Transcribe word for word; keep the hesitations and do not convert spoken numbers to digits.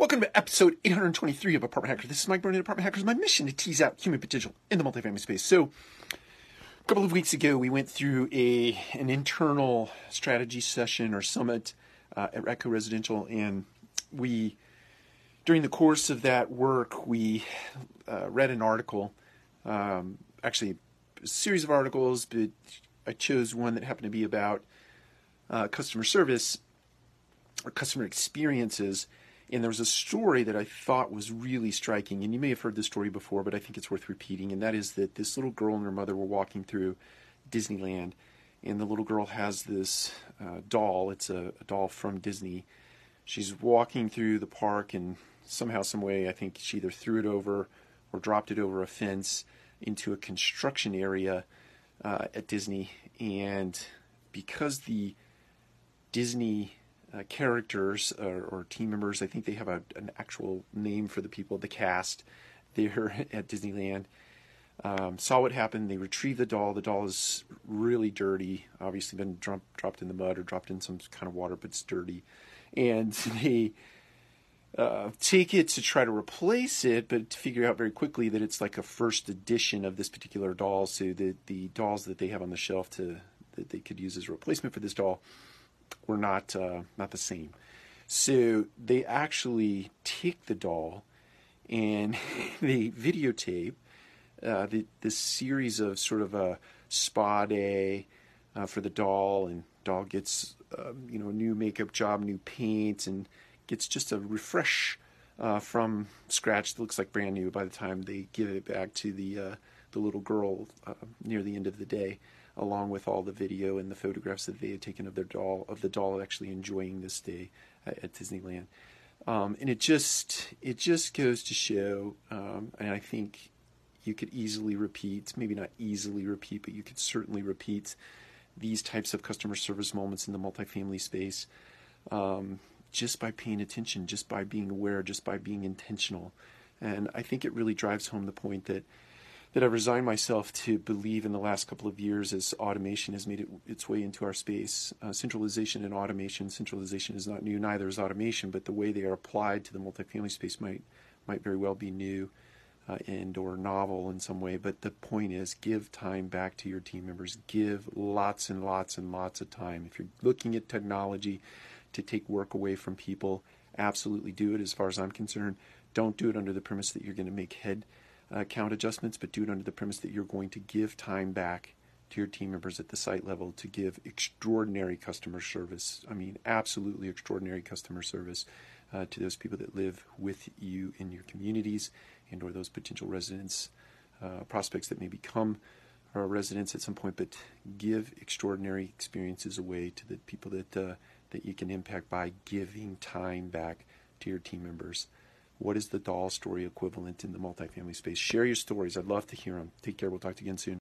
Welcome to episode eight hundred twenty-three of Apartment Hackers. This is Mike Burnett, Apartment Hackers. My mission to tease out human potential in the multifamily space. So, a couple of weeks ago, we went through a an internal strategy session or summit uh, at Echo Residential, and we, during the course of that work, we uh, read an article, um, actually a series of articles, but I chose one that happened to be about uh, customer service or customer experiences. And there was a story that I thought was really striking, and you may have heard this story before, but I think it's worth repeating, and that is that this little girl and her mother were walking through Disneyland, and the little girl has this uh, doll. It's a, a doll from Disney. She's walking through the park, and somehow, some way, I think she either threw it over or dropped it over a fence into a construction area uh, at Disney, and because the Disney Uh, characters or, or team members, I think they have a, an actual name for the people, the cast there at Disneyland, um, saw what happened. They retrieved the doll. The doll is really dirty, obviously been drop, dropped in the mud or dropped in some kind of water, but it's dirty. And they uh, take it to try to replace it, but to figure out very quickly that it's like a first edition of this particular doll, so the, the dolls that they have on the shelf to that they could use as a replacement for this doll were not uh, not the same. So they actually take the doll and they videotape uh, the, this series of sort of a spa day uh, for the doll, and doll gets um, you know, a new makeup job, new paint, and gets just a refresh uh, from scratch that looks like brand new by the time they give it back to the uh, the little girl uh, near the end of the day, along with all the video and the photographs that they had taken of their doll, of the doll actually enjoying this day at Disneyland. Um, and it just it just goes to show, um, and I think you could easily repeat, maybe not easily repeat, but you could certainly repeat these types of customer service moments in the multifamily space um, just by paying attention, just by being aware, just by being intentional. And I think it really drives home the point that that I resigned myself to believe in the last couple of years as automation has made it, its way into our space. Uh, centralization and automation. Centralization is not new, neither is automation, but the way they are applied to the multifamily space might might very well be new uh, and or novel in some way. But the point is, give time back to your team members. Give lots and lots and lots of time. If you're looking at technology to take work away from people, absolutely do it as far as I'm concerned. Don't do it under the premise that you're going to make head Uh, count adjustments, but do it under the premise that you're going to give time back to your team members at the site level to give extraordinary customer service. I mean, absolutely extraordinary customer service uh, to those people that live with you in your communities and or those potential residents, uh, prospects that may become our residents at some point, but give extraordinary experiences away to the people that, uh, that you can impact by giving time back to your team members. What is the doll story equivalent in the multifamily space? Share your stories. I'd love to hear them. Take care. We'll talk to you again soon.